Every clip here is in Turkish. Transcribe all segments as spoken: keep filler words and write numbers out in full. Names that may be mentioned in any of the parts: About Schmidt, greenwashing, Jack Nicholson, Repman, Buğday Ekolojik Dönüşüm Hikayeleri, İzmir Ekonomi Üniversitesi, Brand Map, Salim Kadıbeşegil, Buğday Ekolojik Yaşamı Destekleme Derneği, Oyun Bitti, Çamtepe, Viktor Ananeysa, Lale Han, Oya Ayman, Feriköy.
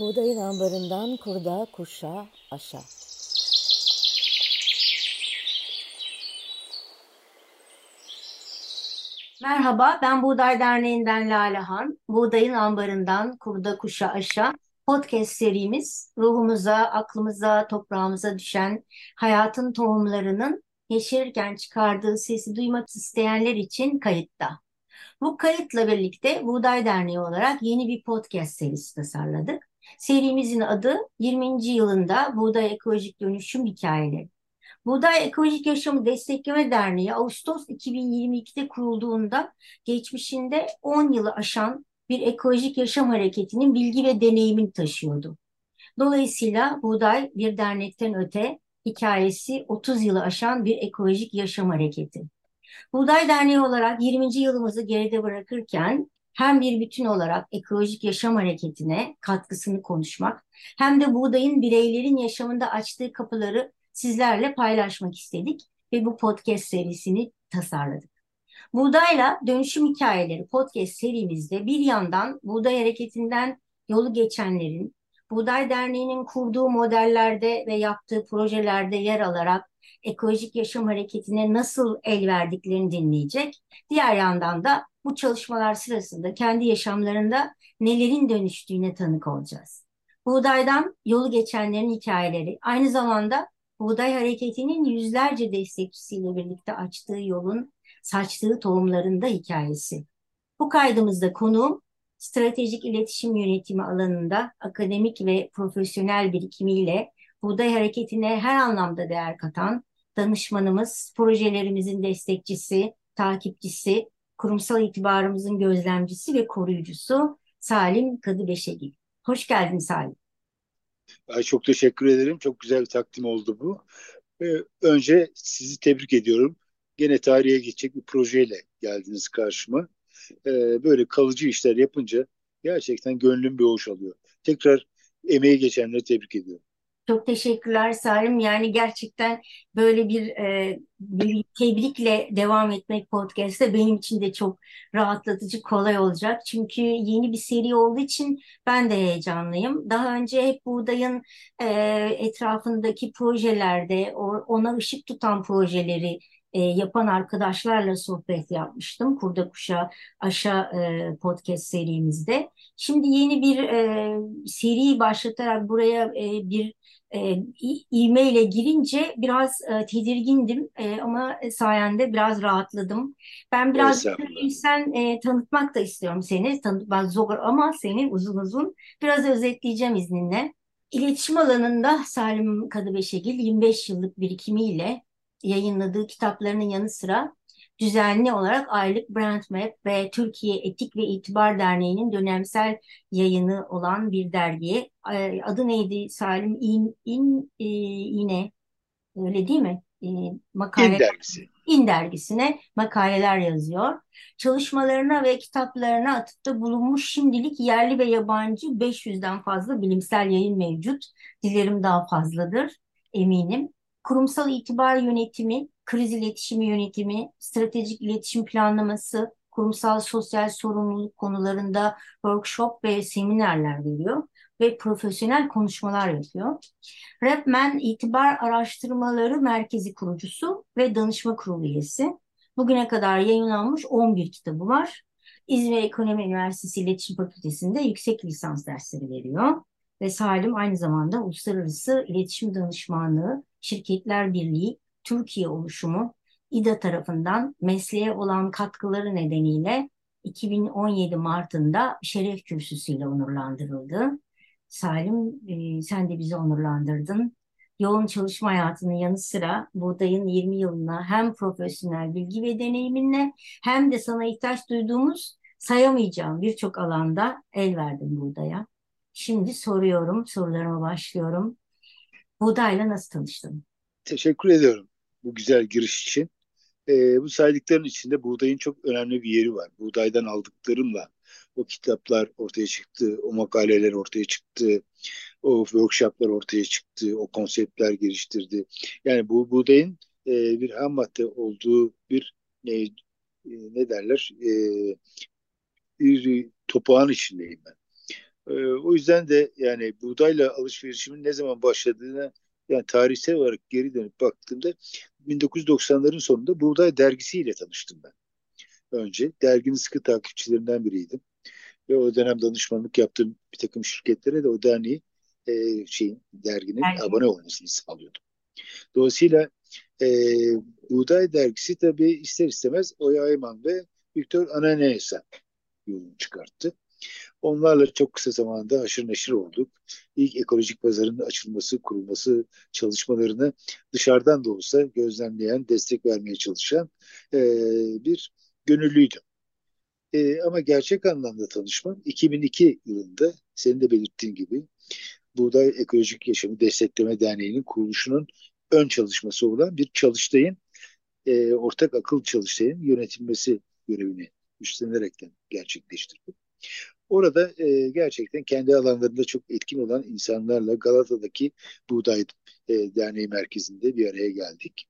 Buğdayın ambarından kurda, kuşa, aşa. Merhaba, ben Buğday Derneği'nden Lale Han. Buğdayın ambarından kurda, kuşa, aşa. Podcast serimiz ruhumuza, aklımıza, toprağımıza düşen hayatın tohumlarının yeşerirken çıkardığı sesi duymak isteyenler için kayıtta. Bu kayıtla birlikte Buğday Derneği olarak yeni bir podcast serisi tasarladık. Serimizin adı yirminci yılında Buğday Ekolojik Dönüşüm Hikayeleri. Buğday Ekolojik Yaşamı Destekleme Derneği Ağustos iki bin yirmi ikide kurulduğunda geçmişinde on yılı aşan bir ekolojik yaşam hareketinin bilgi ve deneyimini taşıyordu. Dolayısıyla Buğday bir dernekten öte hikayesi otuz yılı aşan bir ekolojik yaşam hareketi. Buğday Derneği olarak yirminci yılımızı geride bırakırken hem bir bütün olarak ekolojik yaşam hareketine katkısını konuşmak hem de buğdayın bireylerin yaşamında açtığı kapıları sizlerle paylaşmak istedik ve bu podcast serisini tasarladık. Buğdayla Dönüşüm Hikayeleri podcast serimizde bir yandan buğday hareketinden yolu geçenlerin, Buğday Derneği'nin kurduğu modellerde ve yaptığı projelerde yer alarak ekolojik yaşam hareketine nasıl el verdiklerini dinleyecek, diğer yandan da bu çalışmalar sırasında kendi yaşamlarında nelerin dönüştüğüne tanık olacağız. Buğdaydan yolu geçenlerin hikayeleri, aynı zamanda Buğday Hareketi'nin yüzlerce destekçisiyle birlikte açtığı yolun, saçtığı tohumların da hikayesi. Bu kaydımızda konuğum, stratejik iletişim yönetimi alanında akademik ve profesyonel birikimiyle Buğday Hareketi'ne her anlamda değer katan danışmanımız, projelerimizin destekçisi, takipçisi, kurumsal itibarımızın gözlemcisi ve koruyucusu Salim Kadıbeşegil. Hoş geldin Salim. Ben çok teşekkür ederim. Çok güzel bir takdim oldu bu. Önce sizi tebrik ediyorum. Gene tarihe geçecek bir projeyle geldiniz karşıma. Böyle kalıcı işler yapınca gerçekten gönlüm bir hoş alıyor. Tekrar emeği geçenleri tebrik ediyorum. Çok teşekkürler Salim. Yani gerçekten böyle bir, e, bir tebrikle devam etmek podcast'te benim için de çok rahatlatıcı, kolay olacak. Çünkü yeni bir seri olduğu için ben de heyecanlıyım. Daha önce hep buğdayın e, etrafındaki projelerde, ona ışık tutan projeleri e, yapan arkadaşlarla sohbet yapmıştım. Kurda Kuşa Aşa e, podcast serimizde. Şimdi yeni bir e, seriyi başlatarak buraya e, bir e-mail'e girince biraz e, tedirgindim e, ama sayende biraz rahatladım. Ben biraz sen e, tanıtmak da istiyorum seni. Tanıtmak zor ama seni uzun uzun biraz özetleyeceğim izninle. İletişim alanında Salim Kadıbeşegil yirmi beş yıllık birikimiyle yayınladığı kitaplarının yanı sıra düzenli olarak aylık Brand Map ve Türkiye Etik ve İtibar Derneği'nin dönemsel yayını olan bir dergiye. Adı neydi Salim? İn, in e, yine öyle değil mi? E, makale, İn dergisi. İn dergisine makaleler yazıyor. Çalışmalarına ve kitaplarına atıfta bulunmuş, şimdilik yerli ve yabancı beş yüzden fazla bilimsel yayın mevcut. Dilerim daha fazladır, eminim. Kurumsal itibar yönetimi, kriz iletişimi yönetimi, stratejik iletişim planlaması, kurumsal sosyal sorumluluk konularında workshop ve seminerler veriyor ve profesyonel konuşmalar yapıyor. Repman İtibar Araştırmaları Merkezi kurucusu ve danışma kurulu üyesi. Bugüne kadar yayınlanmış on bir kitabı var. İzmir Ekonomi Üniversitesi İletişim Fakültesi'nde yüksek lisans dersleri veriyor. Ve Salim aynı zamanda Uluslararası İletişim Danışmanlığı, Şirketler Birliği, Türkiye oluşumu İ D A tarafından mesleğe olan katkıları nedeniyle iki bin on yedi Mart'ında şeref kürsüsüyle onurlandırıldı. Salim, e, sen de bizi onurlandırdın. Yoğun çalışma hayatının yanı sıra buğdayın yirmi yılına hem profesyonel bilgi ve deneyiminle hem de sana ihtiyaç duyduğumuz sayamayacağım birçok alanda el verdin buğdaya. Şimdi soruyorum, sorularıma başlıyorum. Buğdayla nasıl tanıştın? Teşekkür ediyorum bu güzel giriş için. Ee, bu saydıkların içinde buğdayın çok önemli bir yeri var. Buğdaydan aldıklarımla o kitaplar ortaya çıktı, o makaleler ortaya çıktı, o workshoplar ortaya çıktı, o konseptler geliştirdi. Yani bu buğdayın e, bir ham madde olduğu bir ne, e, ne derler e, bir topağın içindeyim ben. E, o yüzden de yani buğdayla alışverişimin ne zaman başladığına yani tarihsel olarak geri dönüp baktığımda bin dokuz yüz doksanların sonunda Buğday dergisiyle tanıştım ben. Önce derginin sıkı takipçilerinden biriydim. Ve o dönem danışmanlık yaptığım bir takım şirketlere de o derneği e, şeyin, derginin Aynen. abone olmasını sağlıyordum. Dolayısıyla e, Buğday dergisi tabii ister istemez Oya Ayman ve Viktor Ananeysa yolunu çıkarttı. Onlarla çok kısa zamanda haşır neşir olduk. İlk ekolojik pazarın açılması, kurulması çalışmalarını dışarıdan da olsa gözlemleyen, destek vermeye çalışan e, bir gönüllüydüm. E, ama gerçek anlamda tanışmam iki bin iki yılında senin de belirttiğin gibi Buğday Ekolojik Yaşamı Destekleme Derneği'nin kuruluşunun ön çalışması olan bir çalıştayın, e, ortak akıl çalıştayın yönetilmesi görevini üstlenerekten gerçekleştirdim. Orada e, gerçekten kendi alanlarında çok etkin olan insanlarla Galata'daki Buğday e, Derneği merkezinde bir araya geldik.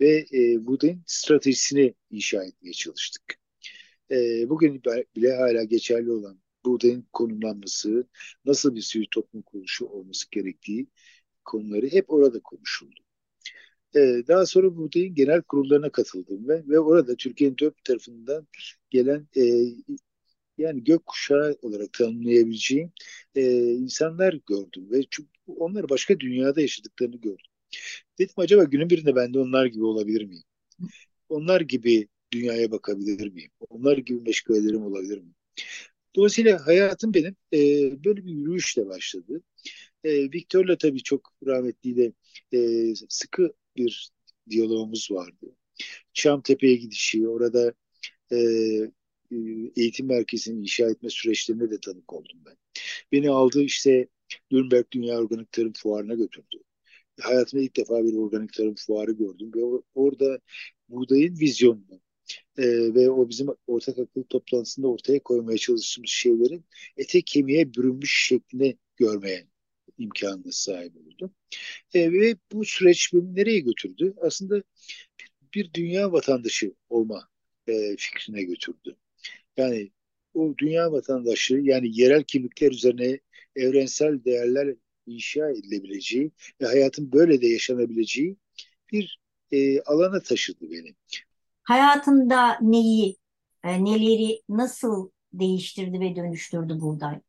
Ve e, buğdayın stratejisini inşa etmeye çalıştık. E, bugün bile hala geçerli olan buğdayın konumlanması, nasıl bir sivil toplum kuruluşu olması gerektiği konuları hep orada konuşuldu. E, daha sonra buğdayın genel kurullarına katıldım ve, ve orada Türkiye'nin dört tarafından gelen e, yani gökkuşağı olarak tanımlayabileceğim e, insanlar gördüm ve çünkü onlar başka dünyada yaşadıklarını gördüm. Dedim acaba günün birinde ben de onlar gibi olabilir miyim? Onlar gibi dünyaya bakabilir miyim? Onlar gibi meşgalelerim olabilir mi? Dolayısıyla hayatım benim e, böyle bir yürüyüşle başladı. E, Viktor'la tabii çok rahmetliyle e, sıkı bir diyalogumuz vardı. Çamtepe'ye gidişi, orada e, eğitim merkezinin inşa etme süreçlerine de tanık oldum ben. Beni aldı işte Nürnberg Dünya Organik Tarım Fuarı'na götürdü. Hayatımda ilk defa bir organik tarım fuarı gördüm ve orada buğdayın vizyonunu e, ve o bizim ortak akıl toplantısında ortaya koymaya çalıştığımız şeylerin ete kemiğe bürünmüş şeklini görmeye imkanına sahip oldum. E, ve bu süreç beni nereye götürdü? Aslında bir, bir dünya vatandaşı olma e, fikrine götürdü. Yani o dünya vatandaşı yani yerel kimlikler üzerine evrensel değerler inşa edilebileceği ve hayatın böyle de yaşanabileceği bir e, alana taşıdı beni. Hayatında neyi, e, neleri nasıl değiştirdi ve dönüştürdü buğday?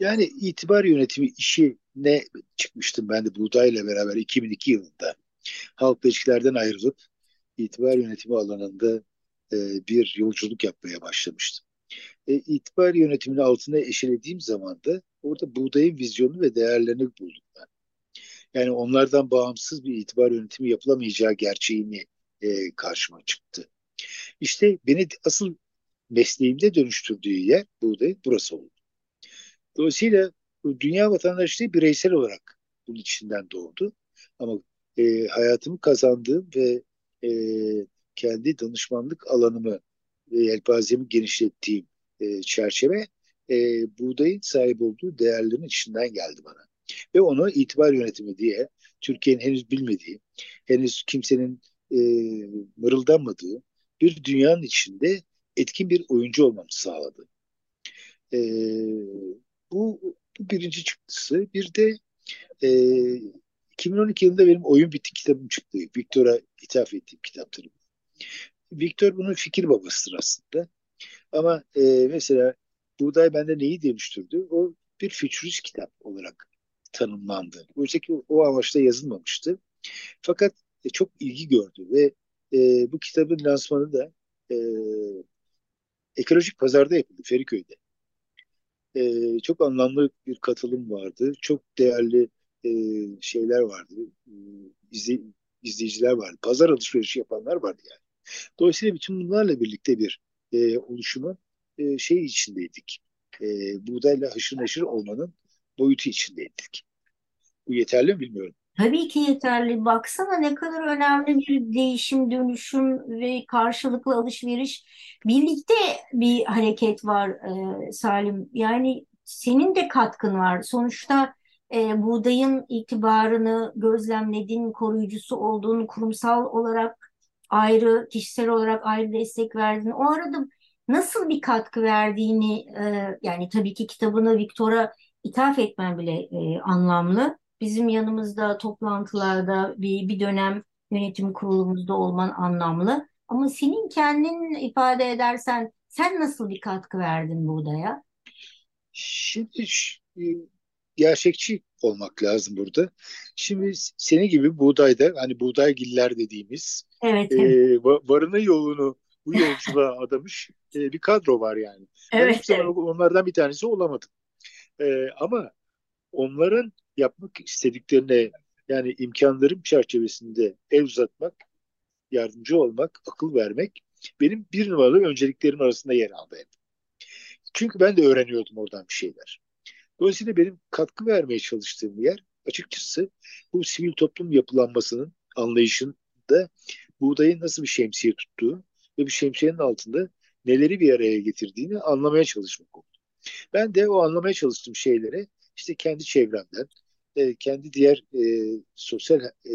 Yani itibar yönetimi işine çıkmıştım ben de buğdayla beraber iki bin iki yılında. Halkla ilişkilerden ayrılıp itibar yönetimi alanında bir yolculuk yapmaya başlamıştım. E, itibar yönetimini altına eşelediğim zaman da orada buğdayın vizyonu ve değerlerini buldum ben. Yani onlardan bağımsız bir itibar yönetimi yapılamayacağı gerçeğini e, karşıma çıktı. İşte beni asıl mesleğimde dönüştürdüğü yer buğday burası oldu. Dolayısıyla dünya vatandaşlığı bireysel olarak bunun içinden doğdu. Ama e, hayatımı kazandığım ve e, kendi danışmanlık alanımı ve yelpazemi genişlettiğim e, çerçeve e, buğdayın sahip olduğu değerlerin içinden geldi bana. Ve onu itibar yönetimi diye Türkiye'nin henüz bilmediği, henüz kimsenin e, mırıldanmadığı bir dünyanın içinde etkin bir oyuncu olmamı sağladı. E, bu, bu birinci çıktısı. Bir de e, iki bin on iki yılında benim Oyun Bitti kitabım çıktı. Viktor'a ithaf ettiğim kitaptır. Viktor bunun fikir babasıdır aslında. Ama e, mesela Buğday bende neyi dönüştürdü? O bir fütürist kitap olarak tanımlandı. Oysa ki o, o amaçla yazılmamıştı. Fakat e, çok ilgi gördü ve e, bu kitabın lansmanı da e, ekolojik pazarda yapıldı, Feriköy'de. E, çok anlamlı bir katılım vardı. Çok değerli e, şeyler vardı. E, izley- izleyiciler vardı. Pazar alışverişi yapanlar vardı yani. Dolayısıyla bütün bunlarla birlikte bir e, oluşumun e, şey içindeydik. E, buğdayla haşır neşir olmanın boyutu içindeydik. Bu yeterli mi bilmiyorum. Tabii ki yeterli. Baksana ne kadar önemli bir değişim, dönüşüm ve karşılıklı alışveriş. Birlikte bir hareket var e, Salim. Yani senin de katkın var. Sonuçta e, buğdayın itibarını gözlemledin, koruyucusu olduğunu kurumsal olarak ayrı, kişisel olarak ayrı destek verdin. O arada nasıl bir katkı verdiğini, e, yani tabii ki kitabını Viktor'a ithaf etmen bile e, anlamlı. Bizim yanımızda toplantılarda bir, bir dönem yönetim kurulumuzda olman anlamlı. Ama senin kendin ifade edersen sen nasıl bir katkı verdin buğdaya? Şimdi gerçekçi olmak lazım burada. Şimdi senin gibi buğdayda, hani buğdaygiller dediğimiz, evet, evet. E, varını yoğunu bu yolculuğa adamış e, bir kadro var yani. Evet, ben hiçbir zaman onlardan bir tanesi olamadım. E, ama onların yapmak istediklerine, yani imkanlarım çerçevesinde el uzatmak, yardımcı olmak, akıl vermek benim bir numaralı önceliklerim arasında yer aldı. Çünkü ben de öğreniyordum oradan bir şeyler. Dolayısıyla benim katkı vermeye çalıştığım yer açıkçası bu sivil toplum yapılanmasının anlayışında buğdayın nasıl bir şemsiye tuttuğu ve bir şemsiyenin altında neleri bir araya getirdiğini anlamaya çalışmak oldu. Ben de o anlamaya çalıştığım şeylere işte kendi çevremden, kendi diğer e, sosyal e,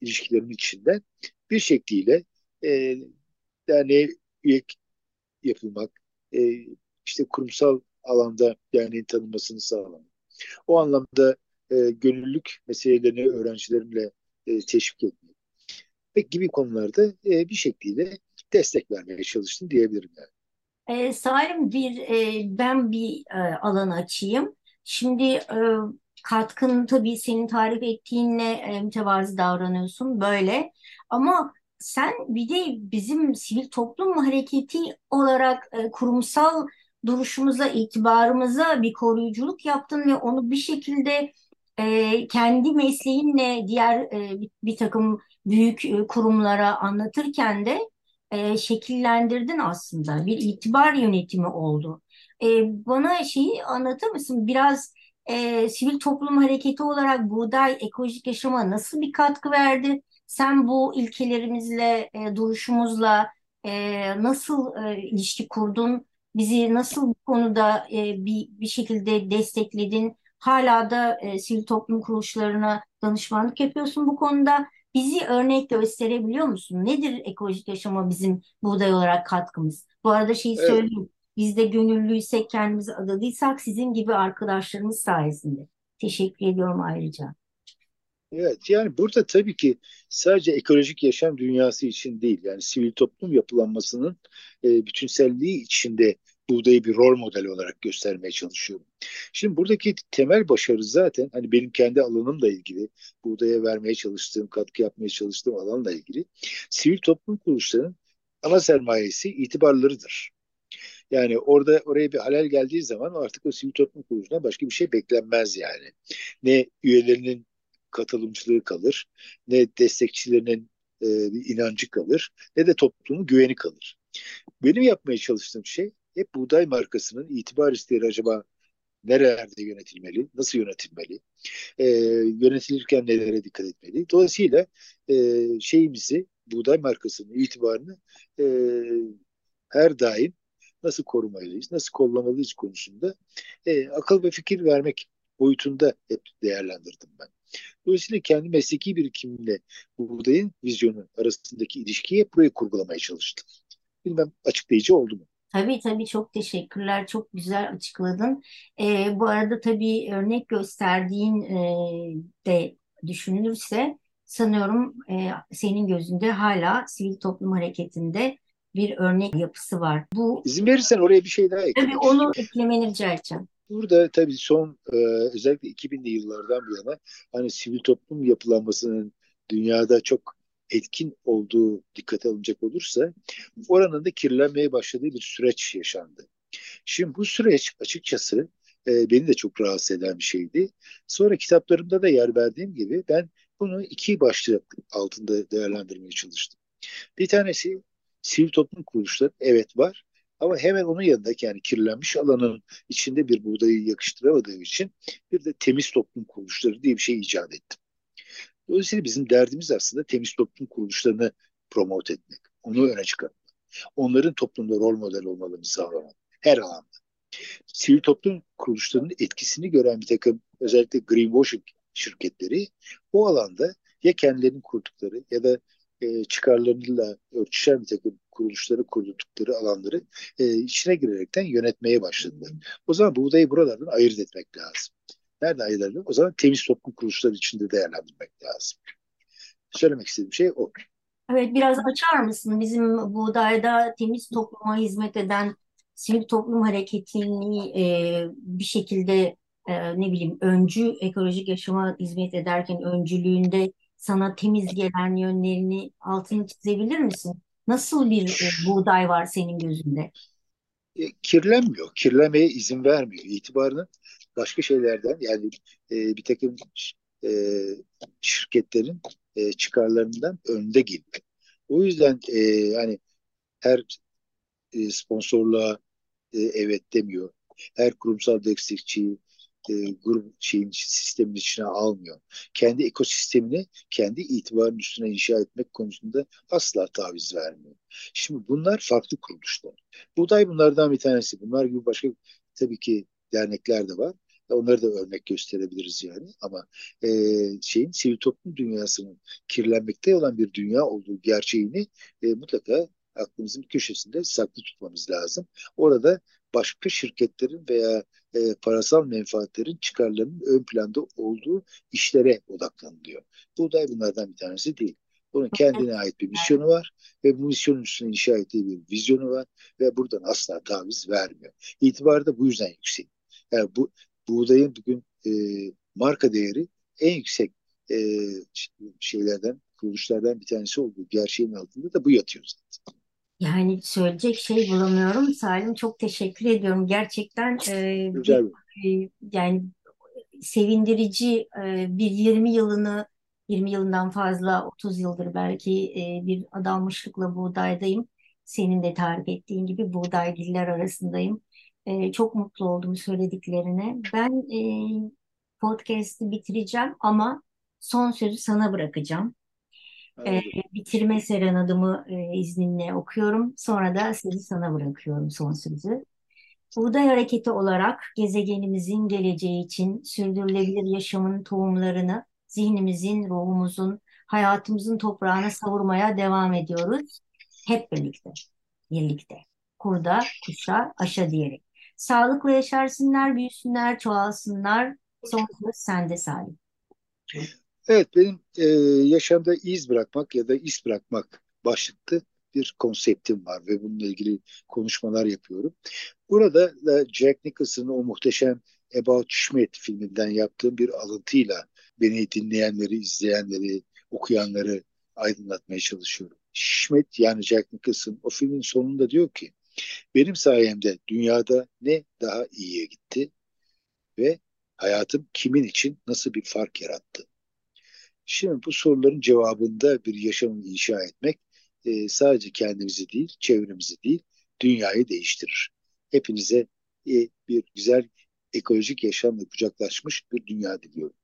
ilişkilerimin içinden bir şekliyle e, derneğe üye yapılmak, e, işte kurumsal alanda derneğin tanınmasını sağlamak. O anlamda e, gönüllülük meselelerini öğrencilerimle e, teşvik etmek ve gibi konularda e, bir şekliyle destek vermeye çalıştım diyebilirim yani. E, Salim, bir e, ben bir e, alan açayım. Şimdi e, katkın tabii senin tarif ettiğinle e, mütevazı davranıyorsun böyle. Ama sen bir de bizim sivil toplum hareketi olarak e, kurumsal duruşumuza, itibarımıza bir koruyuculuk yaptın ve onu bir şekilde e, kendi mesleğinle diğer e, bir, bir takım büyük e, kurumlara anlatırken de e, şekillendirdin aslında. Bir itibar yönetimi oldu. E, bana şeyi anlatır mısın? Biraz e, sivil toplum hareketi olarak buğday ekolojik yaşama nasıl bir katkı verdi? Sen bu ilkelerimizle, e, duruşumuzla e, nasıl e, ilişki kurdun? Bizi nasıl bu konuda e, bir, bir şekilde destekledin? Hala da e, sivil toplum kuruluşlarına danışmanlık yapıyorsun bu konuda. Bizi örnek gösterebiliyor musun? Nedir ekolojik yaşama bizim buğday olarak katkımız? Bu arada şeyi evet. söyleyeyim. Biz de gönüllüysek, kendimizi adadıysak sizin gibi arkadaşlarımız sayesinde. Teşekkür ediyorum ayrıca. Evet, yani burada tabii ki sadece ekolojik yaşam dünyası için değil, yani sivil toplum yapılanmasının e, bütünselliği içinde buğdayı bir rol modeli olarak göstermeye çalışıyorum. Şimdi buradaki temel başarı zaten hani benim kendi alanımla ilgili, buğdaya vermeye çalıştığım, katkı yapmaya çalıştığım alanla ilgili sivil toplum kuruluşlarının ana sermayesi itibarlarıdır. Yani orada oraya bir halel geldiği zaman artık o sivil toplum kuruluşuna başka bir şey beklenmez yani. Ne üyelerinin katılımcılığı kalır, ne destekçilerinin e, inancı kalır, ne de toplumun güveni kalır. Benim yapmaya çalıştığım şey hep buğday markasının itibar isteği acaba nerelerde yönetilmeli, nasıl yönetilmeli, e, yönetilirken nelere dikkat etmeli. Dolayısıyla e, şeyimizi, buğday markasının itibarını e, her daim nasıl korumalıyız, nasıl kollamalıyız konusunda e, akıl ve fikir vermek boyutunda hep değerlendirdim ben. Dolayısıyla kendi mesleki birikimimle buğdayın vizyonu arasındaki ilişkiyi hep buraya kurgulamaya çalıştım. Bilmem açıklayıcı oldu mu? Tabii tabii, çok teşekkürler. Çok güzel açıkladın. Ee, bu arada tabii örnek gösterdiğin e, de düşünülürse sanıyorum e, senin gözünde hala sivil toplum hareketinde bir örnek yapısı var. Bu... İzin verirsen oraya bir şey daha eklemek istiyorum. Tabii onu eklemeni rica edeceğim. Burada tabii son e, özellikle iki binli yıllardan bu yana hani sivil toplum yapılanmasının dünyada çok etkin olduğu dikkate alınacak olursa oranın da kirlenmeye başladığı bir süreç yaşandı. Şimdi bu süreç açıkçası e, beni de çok rahatsız eden bir şeydi. Sonra kitaplarımda da yer verdiğim gibi ben bunu iki başlık altında değerlendirmeye çalıştım. Bir tanesi sivil toplum kuruluşları evet var. Ama hemen onun yanındaki yani kirlenmiş alanın içinde bir buğdayı yakıştıramadığım için bir de temiz toplum kuruluşları diye bir şey icat ettim. Dolayısıyla bizim derdimiz aslında temiz toplum kuruluşlarını promote etmek, onu öne çıkartmak. Onların toplumda rol model olmalarını sağlamak her alanda. Sivil toplum kuruluşlarının etkisini gören bir takım özellikle greenwashing şirketleri o alanda ya kendilerinin kurdukları ya da e, çıkarlarıyla örtüşen bir takım kuruluşları kurdukları alanları e, içine girerekten yönetmeye başladılar. O zaman buğdayı buralardan ayırt etmek lazım. Nerede ayırt edilir? O zaman temiz toplum kuruluşları içinde değerlendirmek lazım. Söylemek istediğim şey o. Evet, biraz açar mısın? Bizim buğdayda temiz topluma hizmet eden sivil toplum hareketini e, bir şekilde e, ne bileyim öncü ekolojik yaşama hizmet ederken öncülüğünde sana temiz gelen yönlerini altını çizebilir misin? Nasıl bir buğday var senin gözünde? Kirlenmiyor. Kirlemeye izin vermiyor. İtibarını başka şeylerden, yani e, bir takım e, şirketlerin e, çıkarlarından önde geliyor. O yüzden e, yani her e, sponsorluğa e, evet demiyor. Her kurumsal destekçiyi E, grup şeyin sistemin içine almıyor. Kendi ekosistemini kendi itibarının üstüne inşa etmek konusunda asla taviz vermiyor. Şimdi bunlar farklı kuruluşlar. Buğday bunlardan bir tanesi. Bunlar gibi başka tabii ki dernekler de var. Onları da örnek gösterebiliriz yani. Ama e, şeyin sivil toplum dünyasının kirlenmekte olan bir dünya olduğu gerçeğini e, mutlaka aklımızın bir köşesinde saklı tutmamız lazım. Orada başka şirketlerin veya e, parasal menfaatlerin çıkarlarının ön planda olduğu işlere odaklanılıyor. Buğday bunlardan bir tanesi değil. Bunun kendine ait bir misyonu var ve bu misyonun üstüne inşa ettiği bir vizyonu var ve buradan asla taviz vermiyor. İtibarı da bu yüzden yüksek. Yani bu buğdayın bugün e, marka değeri en yüksek e, şeylerden, kuruluşlardan bir tanesi olduğu gerçeğin altında da bu yatıyor zaten. Yani söyleyecek şey bulamıyorum. Salim, çok teşekkür ediyorum. Gerçekten e, bir, e, yani sevindirici e, bir yirmi yılını yirmi yılından fazla otuz yıldır belki e, bir adanmışlıkla buğdaydayım. Senin de tarif ettiğin gibi buğdaylılar arasındayım. E, çok mutlu oldum söylediklerine. Ben e, podcast'i bitireceğim ama son sözü sana bırakacağım. E, bitirme serenadımı e, izninle okuyorum. Sonra da sizi sana bırakıyorum son sözü. Buğday hareketi olarak gezegenimizin geleceği için sürdürülebilir yaşamın tohumlarını zihnimizin, ruhumuzun, hayatımızın toprağına savurmaya devam ediyoruz. Hep birlikte. Birlikte. Kurda, kuşa, aşa diyerek. Sağlıkla yaşarsınlar, büyüsünler, çoğalsınlar. Son söz sende Salim. Evet, benim e, yaşamda iz bırakmak ya da iz bırakmak başlıklı bir konseptim var ve bununla ilgili konuşmalar yapıyorum. Burada da Jack Nicholson'ın o muhteşem About Schmidt filminden yaptığım bir alıntıyla beni dinleyenleri, izleyenleri, okuyanları aydınlatmaya çalışıyorum. Schmidt, yani Jack Nicholson, o filmin sonunda diyor ki, benim sayemde dünyada ne daha iyiye gitti ve hayatım kimin için nasıl bir fark yarattı? Şimdi bu soruların cevabında bir yaşamı inşa etmek e, sadece kendimizi değil, çevremizi değil, dünyayı değiştirir. Hepinize e, bir güzel ekolojik yaşamla kucaklaşmış bir dünya diliyorum.